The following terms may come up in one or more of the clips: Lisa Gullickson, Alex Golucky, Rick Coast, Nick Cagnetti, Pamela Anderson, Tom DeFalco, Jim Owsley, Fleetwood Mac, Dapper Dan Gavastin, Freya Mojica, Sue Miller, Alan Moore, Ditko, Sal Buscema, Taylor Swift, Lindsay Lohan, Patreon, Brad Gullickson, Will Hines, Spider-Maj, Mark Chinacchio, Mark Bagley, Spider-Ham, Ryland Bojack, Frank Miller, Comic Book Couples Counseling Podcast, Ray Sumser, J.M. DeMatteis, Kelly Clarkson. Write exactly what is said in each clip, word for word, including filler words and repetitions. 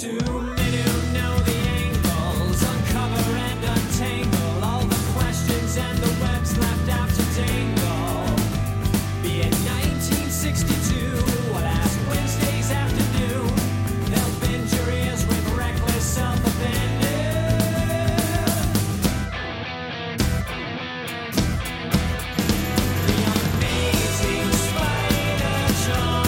Two men who know the angles, uncover and untangle all the questions and the webs left out to dangle. Be it nineteen sixty-two or last Wednesday's afternoon, they'll bend your ears with reckless self-abandon. The Amazing Spider-Talk.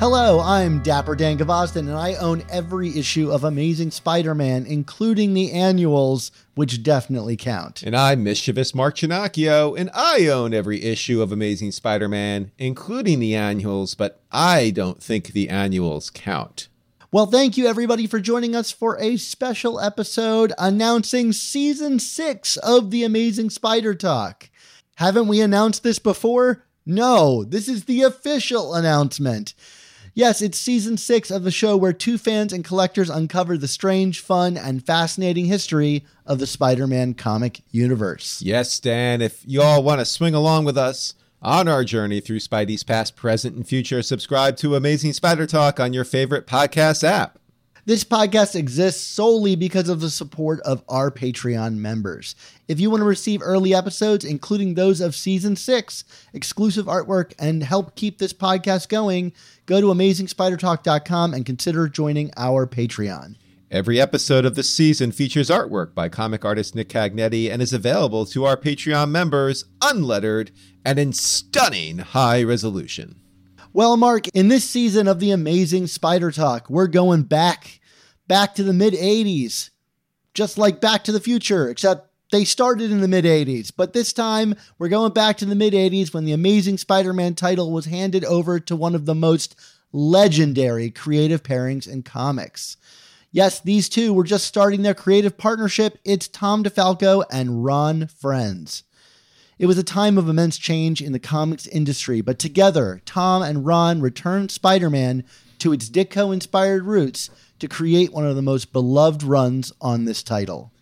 Hello, I'm Dapper Dan Gavastin, and I own every issue of Amazing Spider-Man, including the annuals, which definitely count. And I'm mischievous Mark Chinacchio, and I own every issue of Amazing Spider-Man, including the annuals, but I don't think the annuals count. Well, thank you, everybody, for joining us for a special episode announcing Season six of the Amazing Spider-Talk. Haven't we announced this before? No, this is the official announcement. Yes, it's season six of the show where two fans and collectors uncover the strange, fun, and fascinating history of the Spider-Man comic universe. Yes, Dan, if you all want to swing along with us on our journey through Spidey's past, present, and future, subscribe to Amazing Spider-Talk on your favorite podcast app. This podcast exists solely because of the support of our Patreon members. If you want to receive early episodes, including those of Season six, exclusive artwork, and help keep this podcast going, go to amazing spider talk dot com and consider joining our Patreon. Every episode of this season features artwork by comic artist Nick Cagnetti and is available to our Patreon members unlettered and in stunning high resolution. Well, Mark, in this season of the Amazing Spider-Talk, we're going back, back to the mid-eighties, just like Back to the Future, except they started in the mid-eighties. But this time, we're going back to the mid-eighties when the Amazing Spider-Man title was handed over to one of the most legendary creative pairings in comics. Yes, these two were just starting their creative partnership. It's Tom DeFalco and Ron Frenz. It was a time of immense change in the comics industry, but together, Tom and Ron returned Spider-Man to its Ditko-inspired roots to create one of the most beloved runs on this title.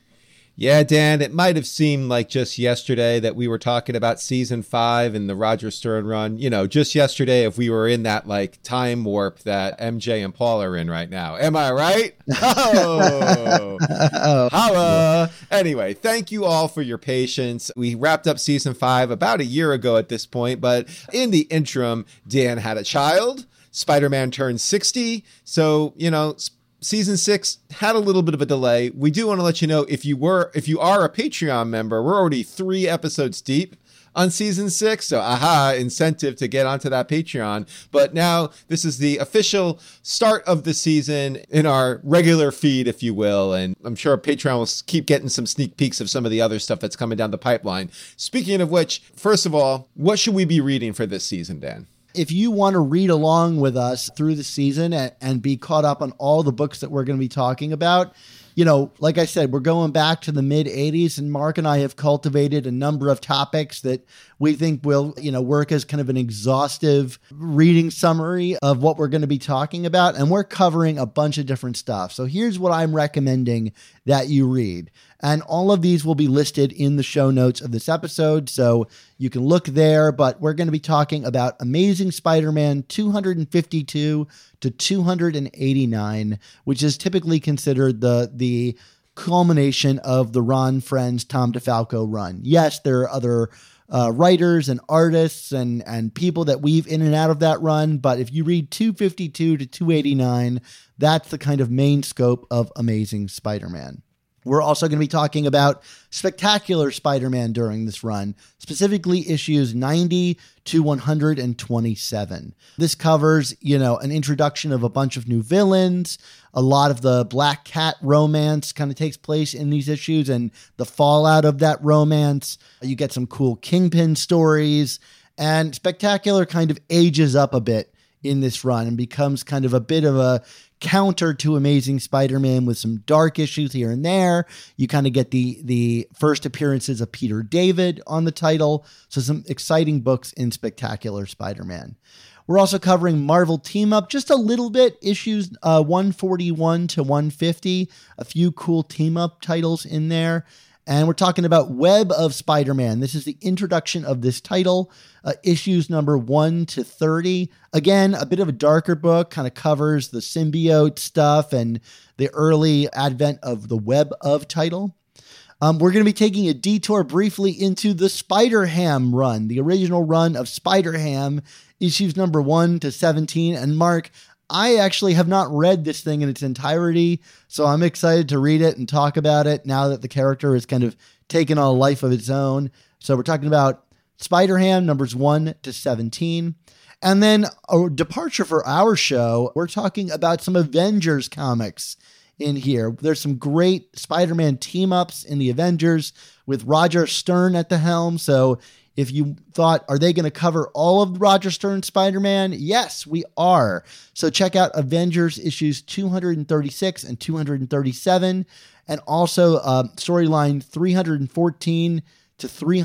Yeah, Dan, it might have seemed like just yesterday that we were talking about season five and the Roger Stern run. You know, just yesterday, if we were in that like time warp that M J and Paul are in right now. Am I right? Oh, oh. Holla. Anyway, thank you all for your patience. We wrapped up season five about a year ago at this point, but in the interim, Dan had a child. Spider-Man turned sixty. So, you know, Season six had a little bit of a delay. We do want to let you know if you were, if you are a Patreon member, we're already three episodes deep on season six. So aha, incentive to get onto that Patreon. But now this is the official start of the season in our regular feed, if you will. And I'm sure Patreon will keep getting some sneak peeks of some of the other stuff that's coming down the pipeline. Speaking of which, first of all, what should we be reading for this season, Dan? If you want to read along with us through the season and, and be caught up on all the books that we're going to be talking about, you know, like I said, we're going back to the mid-eighties, and Mark and I have cultivated a number of topics that we think will, you know, work as kind of an exhaustive reading summary of what we're going to be talking about, and we're covering a bunch of different stuff. So here's what I'm recommending that you read, and all of these will be listed in the show notes of this episode, so you can look there, but we're going to be talking about Amazing Spider-Man two fifty-two to two eighty-nine, which is typically considered the the culmination of the Ron Frenz, Tom DeFalco run. Yes, there are other uh, writers and artists and, and people that weave in and out of that run, but if you read two fifty-two to two eighty-nine, that's the kind of main scope of Amazing Spider-Man. We're also going to be talking about Spectacular Spider-Man during this run, specifically issues ninety to one twenty-seven. This covers, you know, an introduction of a bunch of new villains. A lot of the Black Cat romance kind of takes place in these issues and the fallout of that romance. You get some cool Kingpin stories, and Spectacular kind of ages up a bit in this run and becomes kind of a bit of a counter to Amazing Spider-Man with some dark issues here and there. You kind of get the the first appearances of Peter David on the title. So some exciting books in Spectacular Spider-Man. We're also covering Marvel Team Up just a little bit, issues uh, one forty-one to one fifty, a few cool team up titles in there. And we're talking about Web of Spider-Man. This is the introduction of this title, uh, issues number one to thirty. Again, a bit of a darker book, kind of covers the symbiote stuff and the early advent of the Web of title. Um, we're going to be taking a detour briefly into the Spider-Ham run, the original run of Spider-Ham, issues number one to seventeen. And Mark, I actually have not read this thing in its entirety, so I'm excited to read it and talk about it now that the character has kind of taken on a life of its own. So we're talking about Spider-Ham numbers one to seventeen. And then a departure for our show, we're talking about some Avengers comics in here. There's some great Spider-Man team-ups in the Avengers with Roger Stern at the helm. So if you thought, are they going to cover all of Roger Stern's Spider-Man? Yes, we are. So check out Avengers issues two thirty-six and two thirty-seven, and also uh, storyline three fourteen to three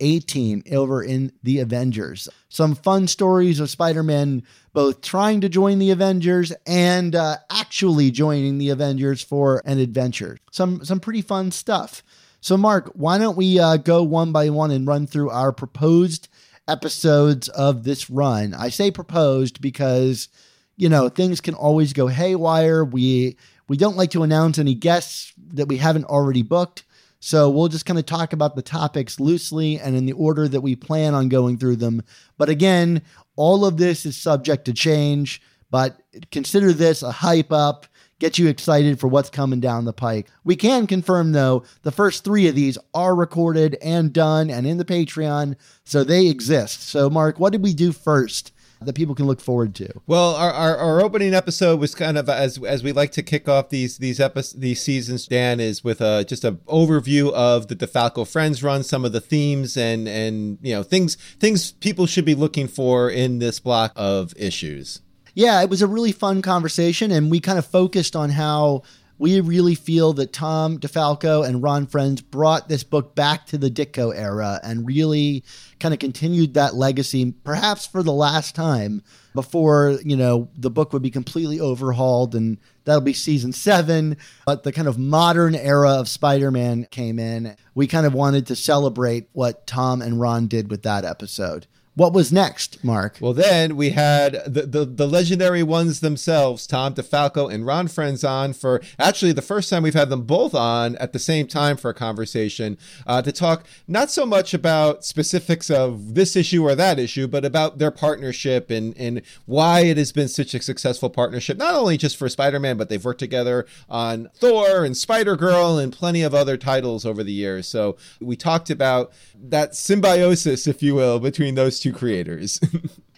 eighteen over in the Avengers. Some fun stories of Spider-Man both trying to join the Avengers and uh, actually joining the Avengers for an adventure. Some some pretty fun stuff. So, Mark, why don't we uh, go one by one and run through our proposed episodes of this run? I say proposed because, you know, things can always go haywire. We we don't like to announce any guests that we haven't already booked. So we'll just kind of talk about the topics loosely and in the order that we plan on going through them. But again, all of this is subject to change, but consider this a hype up. Get you excited for what's coming down the pike. We can confirm, though, the first three of these are recorded and done and in the Patreon, so they exist. So, Mark, what did we do first that people can look forward to? Well, our, our, our opening episode was kind of, as as we like to kick off these these episodes, these seasons, Dan, is with a, just an overview of the DeFalco Friends run, some of the themes and, and you know things things people should be looking for in this block of issues. Yeah, it was a really fun conversation, and we kind of focused on how we really feel that Tom DeFalco and Ron Frenz brought this book back to the Ditko era and really kind of continued that legacy, perhaps for the last time before, you know, the book would be completely overhauled, and that'll be season seven. But the kind of modern era of Spider-Man came in. We kind of wanted to celebrate what Tom and Ron did with that episode. What was next, Mark? Well, then we had the, the, the legendary ones themselves, Tom DeFalco and Ron Frenz, on for actually the first time we've had them both on at the same time for a conversation uh, to talk not so much about specifics of this issue or that issue, but about their partnership and, and why it has been such a successful partnership, not only just for Spider-Man, but they've worked together on Thor and Spider-Girl and plenty of other titles over the years. So we talked about that symbiosis, if you will, between those two creators.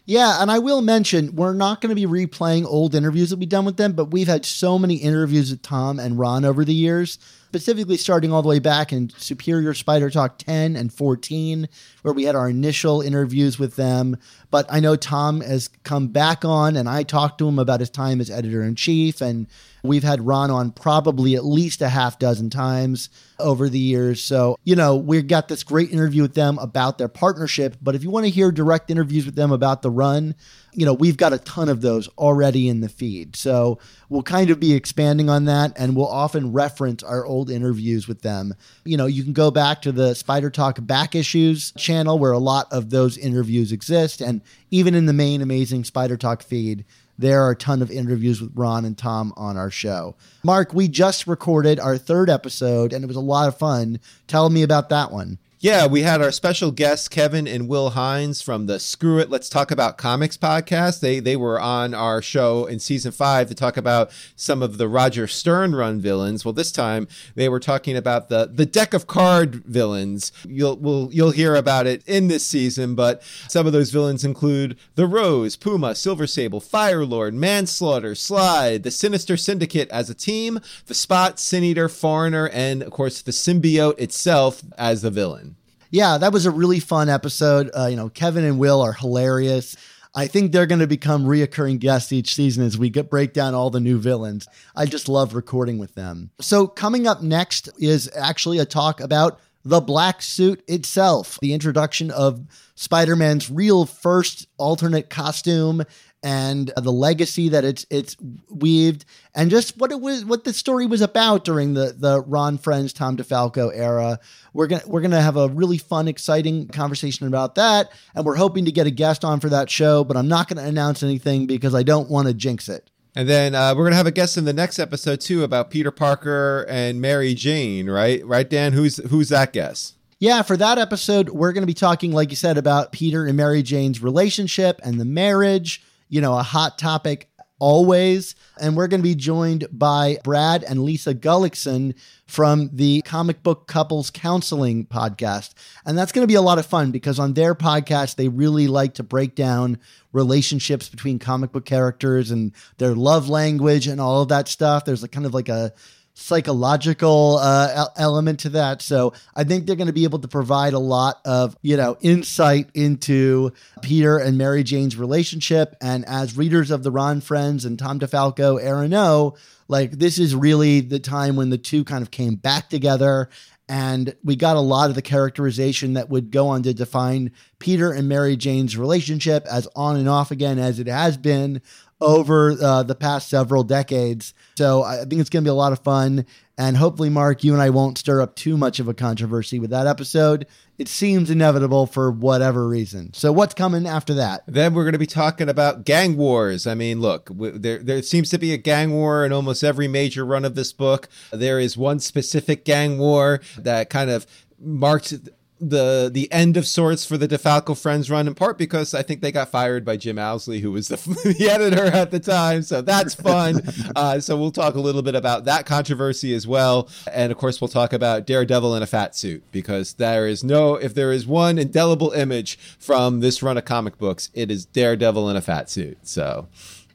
Yeah, and I will mention, we're not going to be replaying old interviews that we've done with them, but we've had so many interviews with Tom and Ron over the years, specifically starting all the way back in Superior Spider-Talk ten and fourteen, where we had our initial interviews with them. But I know Tom has come back on, and I talked to him about his time as editor-in-chief, and we've had Ron on probably at least a half dozen times over the years. So, you know, we've got this great interview with them about their partnership. But if you want to hear direct interviews with them about the run, you know, we've got a ton of those already in the feed. So we'll kind of be expanding on that, and we'll often reference our old interviews with them. You know, you can go back to the Spider Talk Back Issues channel where a lot of those interviews exist. And even in the main Amazing Spider Talk feed, there are a ton of interviews with Ron and Tom on our show. Mark, we just recorded our third episode, and it was a lot of fun. Tell me about that one. Yeah, we had our special guests, Kevin and Will Hines from the Screw It, Let's Talk About Comics podcast. They they were on our show in season five to talk about some of the Roger Stern run villains. Well, this time they were talking about the, the deck of card villains. You'll we'll, you'll hear about it in this season, but some of those villains include the Rose, Puma, Silver Sable, Fire Lord, Manslaughter, Slide, the Sinister Syndicate as a team, the Spot, Sin Eater, Foreigner, and of course the symbiote itself as the villain. Yeah, that was a really fun episode. Uh, you know, Kevin and Will are hilarious. I think they're going to become reoccurring guests each season as we get break down all the new villains. I just love recording with them. So coming up next is actually a talk about the black suit itself, the introduction of Spider-Man's real first alternate costume and the legacy that it's it's weaved, and just what it was, what the story was about during the the Ron Frenz, Tom DeFalco era. We're gonna we're gonna have a really fun, exciting conversation about that, and we're hoping to get a guest on for that show. But I'm not going to announce anything because I don't want to jinx it. And then uh, we're gonna have a guest in the next episode too about Peter Parker and Mary Jane, right? Right, Dan? Who's who's that guest? Yeah, for that episode, we're gonna be talking, like you said, about Peter and Mary Jane's relationship and the marriage. You know, a hot topic always. And we're going to be joined by Brad and Lisa Gullickson from the Comic Book Couples Counseling Podcast. And that's going to be a lot of fun because on their podcast, they really like to break down relationships between comic book characters and their love language and all of that stuff. There's a kind of like a psychological uh, element to that. So I think they're going to be able to provide a lot of, you know, insight into Peter and Mary Jane's relationship. And as readers of the Ron Frenz and Tom DeFalco era know, like this is really the time when the two kind of came back together, and we got a lot of the characterization that would go on to define Peter and Mary Jane's relationship as on and off again as it has been over uh, the past several decades. So I think it's going to be a lot of fun. And hopefully, Mark, you and I won't stir up too much of a controversy with that episode. It seems inevitable for whatever reason. So what's coming after that? Then we're going to be talking about gang wars. I mean, look, w- there, there seems to be a gang war in almost every major run of this book. There is one specific gang war that kind of marked the the end of sorts for the DeFalco Frenz run, in part because I think they got fired by Jim Owsley, who was the, the editor at the time. So that's fun. Uh, so we'll talk a little bit about that controversy as well. And of course, we'll talk about Daredevil in a fat suit, because there is no, if there is one indelible image from this run of comic books, it is Daredevil in a fat suit. So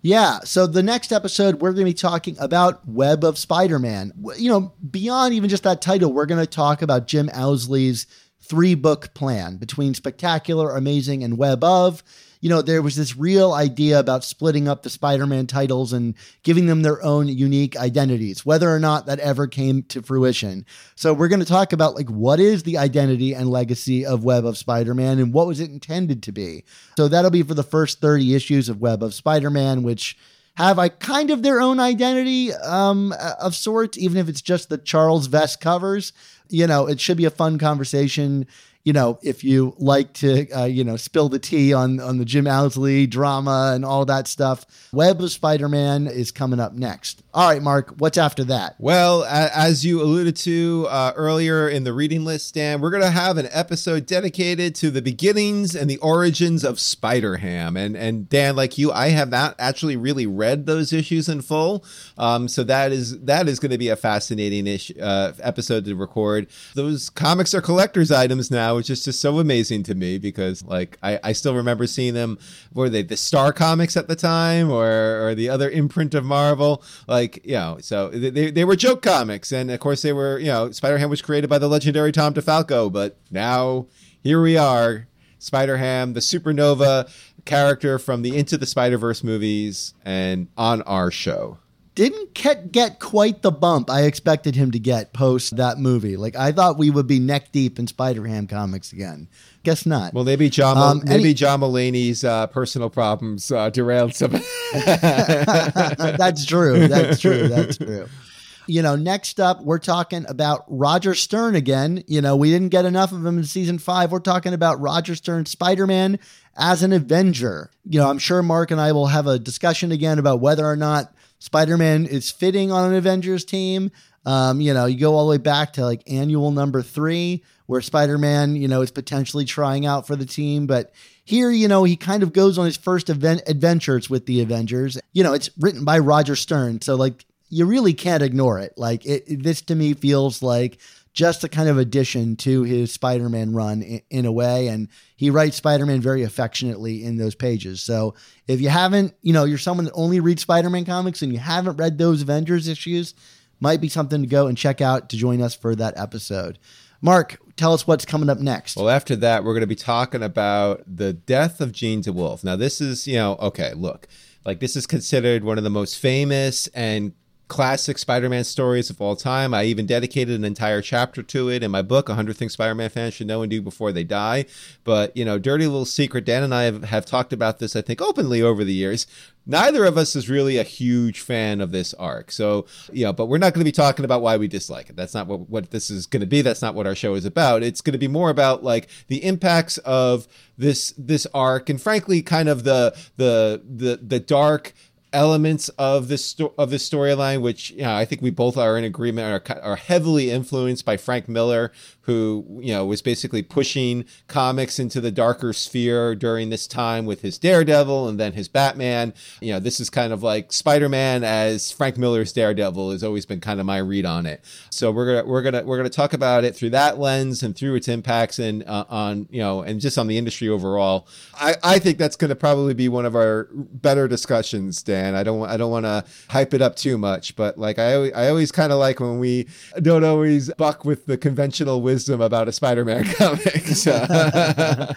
yeah. So the next episode, we're going to be talking about Web of Spider-Man. You know, beyond even just that title, we're going to talk about Jim Owsley's three book plan between Spectacular, Amazing, and Web of. You know, there was this real idea about splitting up the Spider-Man titles and giving them their own unique identities, whether or not that ever came to fruition. So we're going to talk about like, what is the identity and legacy of Web of Spider-Man and what was it intended to be? So that'll be for the first thirty issues of Web of Spider-Man, which have I kind of their own identity um, of sorts, even if it's just the Charles Vest covers. You know, it should be a fun conversation. You know, if you like to, uh, you know, spill the tea on, on the Jim Owsley drama and all that stuff, Web of Spider-Man is coming up next. All right, Mark, what's after that? Well, as you alluded to uh, earlier in the reading list, Dan, we're going to have an episode dedicated to the beginnings and the origins of Spider-Ham. And, and Dan, like you, I have not actually really read those issues in full. Um, so that is that is going to be a fascinating ish, uh, episode to record. Those comics are collector's items now, which is just so amazing to me because, like, I, I still remember seeing them. Were they the Star Comics at the time, or, or the other imprint of Marvel? Like, you know, so they they were joke comics. And, of course, they were, you know, Spider-Ham was created by the legendary Tom DeFalco. But now here we are, Spider-Ham, the supernova character from the Into the Spider-Verse movies and on our show. Didn't get quite the bump I expected him to get post that movie. Like, I thought we would be neck deep in Spider-Ham comics again. Guess not. Well, maybe John, um, maybe any- John Mulaney's uh, personal problems uh, derailed some. That's true. That's true. That's true. You know, next up, we're talking about Roger Stern again. You know, we didn't get enough of him in season five. We're talking about Roger Stern, Spider-Man as an Avenger. You know, I'm sure Mark and I will have a discussion again about whether or not Spider-Man is fitting on an Avengers team. Um, you know, you go all the way back to like annual number three, where Spider-Man, you know, is potentially trying out for the team. But here, you know, he kind of goes on his first event adventures with the Avengers. You know, it's written by Roger Stern. So like, you really can't ignore it. Like it, it, this to me feels like just a kind of addition to his Spider-Man run in, in a way. And he writes Spider-Man very affectionately in those pages. So if you haven't, you know, you're someone that only reads Spider-Man comics and you haven't read those Avengers issues, might be something to go and check out to join us for that episode. Mark, tell us what's coming up next. Well, after that, we're going to be talking about the death of Gene DeWolfe. Now, this is, you know, okay, look, like this is considered one of the most famous and classic Spider-Man stories of all time. I even dedicated an entire chapter to it in my book, one hundred Things Spider-Man Fans Should Know and Do Before They Die. But, you know, dirty little secret, Dan and I have, have talked about this, I think, openly over the years. Neither of us is really a huge fan of this arc. So, you know, but we're not going to be talking about why we dislike it. That's not what, what this is going to be. That's not what our show is about. It's going to be more about like the impacts of this this arc and frankly, kind of the the the the dark elements of this sto- of this storyline, which, you know, I think we both are in agreement are, are heavily influenced by Frank Miller, who, you know, was basically pushing comics into the darker sphere during this time with his Daredevil and then his Batman. You know, this is kind of like Spider-Man as Frank Miller's Daredevil has always been kind of my read on it. So we're gonna we're gonna we're gonna talk about it through that lens and through its impacts and uh, on, you know, and just on the industry overall. I I think that's going to probably be one of our better discussions, Dan. And I don't I don't want to hype it up too much, but like I always, I always kind of like when we don't always buck with the conventional wisdom about a Spider-Man comic. So.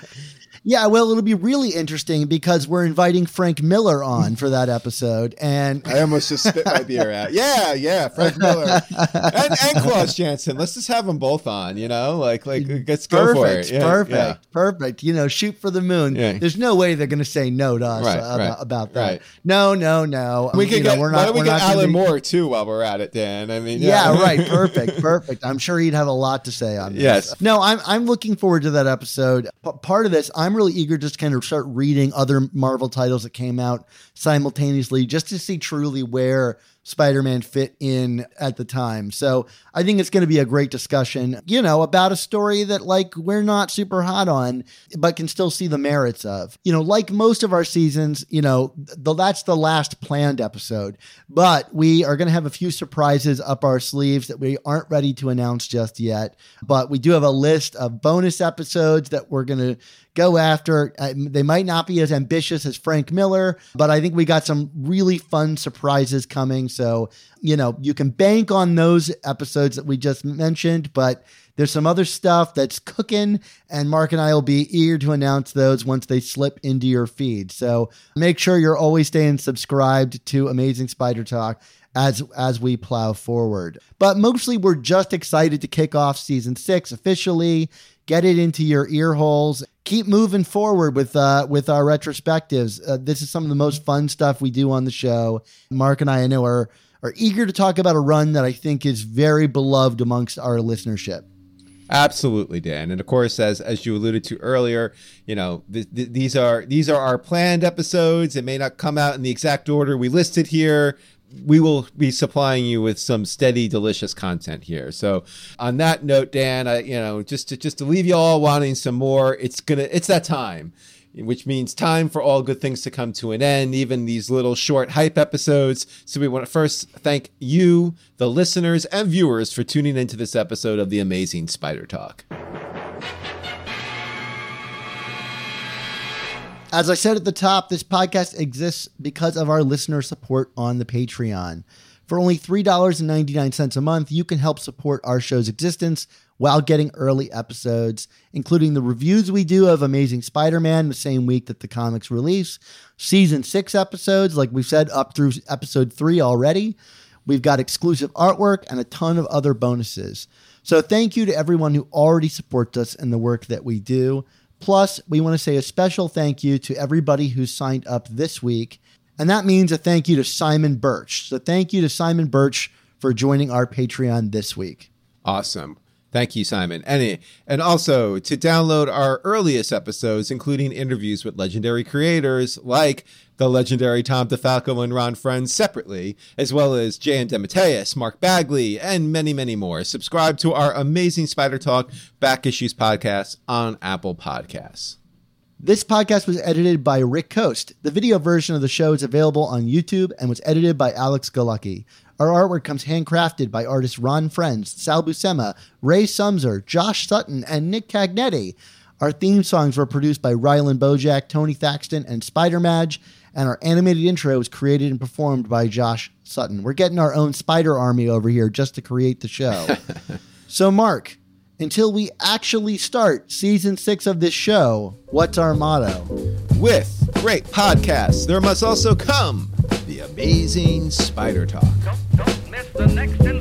Yeah, well, it'll be really interesting because we're inviting Frank Miller on for that episode. And I almost just spit my beer out. Yeah, yeah, Frank Miller. And, and Klaus Janson. Let's just have them both on, you know? Like, like let's go perfect, for it. Yeah, perfect, yeah. perfect. You know, shoot for the moon. Yeah. There's no way they're going to say no to us right, about, right, about that. Right. No, no, no. We I mean, could get, know, we're not, why don't we get Alan be... Moore, too, while we're at it, Dan? I mean, yeah. yeah, right. Perfect, perfect. I'm sure he'd have a lot to say on this. Yes. No, I'm, I'm looking forward to that episode. P- part of this, I'm really eager just to kind of start reading other Marvel titles that came out simultaneously just to see truly where Spider-Man fit in at the time. So I think it's going to be a great discussion, you know, about a story that like we're not super hot on, but can still see the merits of, you know, like most of our seasons, you know, the, that's the last planned episode, but we are going to have a few surprises up our sleeves that we aren't ready to announce just yet, but we do have a list of bonus episodes that we're going to go after. Uh, they might not be as ambitious as Frank Miller, but I think we got some really fun surprises coming. So, you know, you can bank on those episodes that we just mentioned, but there's some other stuff that's cooking, and Mark and I will be eager to announce those once they slip into your feed. So make sure you're always staying subscribed to Amazing Spider Talk as as we plow forward. But mostly we're just excited to kick off season six officially, get it into your ear holes. Keep moving forward with uh, with our retrospectives. Uh, this is some of the most fun stuff we do on the show. Mark and I, I know, are, are eager to talk about a run that I think is very beloved amongst our listenership. Absolutely, Dan. And of course, as as you alluded to earlier, you know, th- th- these are these are our planned episodes. It may not come out in the exact order we listed here. We will be supplying you with some steady, delicious content here. So on that note, Dan, I, you know, just to just to leave you all wanting some more, it's going to it's that time, which means time for all good things to come to an end, even these little short hype episodes. So we want to first thank you, the listeners and viewers, for tuning into this episode of the Amazing Spider Talk. As I said at the top, this podcast exists because of our listener support on the Patreon. For only three dollars and ninety-nine cents a month, you can help support our show's existence while getting early episodes, including the reviews we do of Amazing Spider-Man the same week that the comics release, season six episodes, like we've said, up through episode three already. We've got exclusive artwork and a ton of other bonuses. So thank you to everyone who already supports us in the work that we do. Plus, we want to say a special thank you to everybody who signed up this week. And that means a thank you to Simon Birch. So thank you to Simon Birch for joining our Patreon this week. Awesome. Thank you, Simon. And, and also to download our earliest episodes, including interviews with legendary creators like the legendary Tom DeFalco and Ron Frenz separately, as well as J M DeMatteis, Mark Bagley, and many, many more. Subscribe to our Amazing Spider Talk Back Issues podcast on Apple Podcasts. This podcast was edited by Rick Coast. The video version of the show is available on YouTube and was edited by Alex Golucky. Our artwork comes handcrafted by artists Ron Frenz, Sal Buscema, Ray Sumser, Josh Sutton, and Nick Cagnetti. Our theme songs were produced by Ryland Bojack, Tony Thaxton, and Spider-Maj, and our animated intro was created and performed by Josh Sutton. We're getting our own spider army over here just to create the show. So, Mark, until we actually start season six of this show, what's our motto? With great podcasts, there must also come the Amazing Spider-Talk. Don't, don't miss the next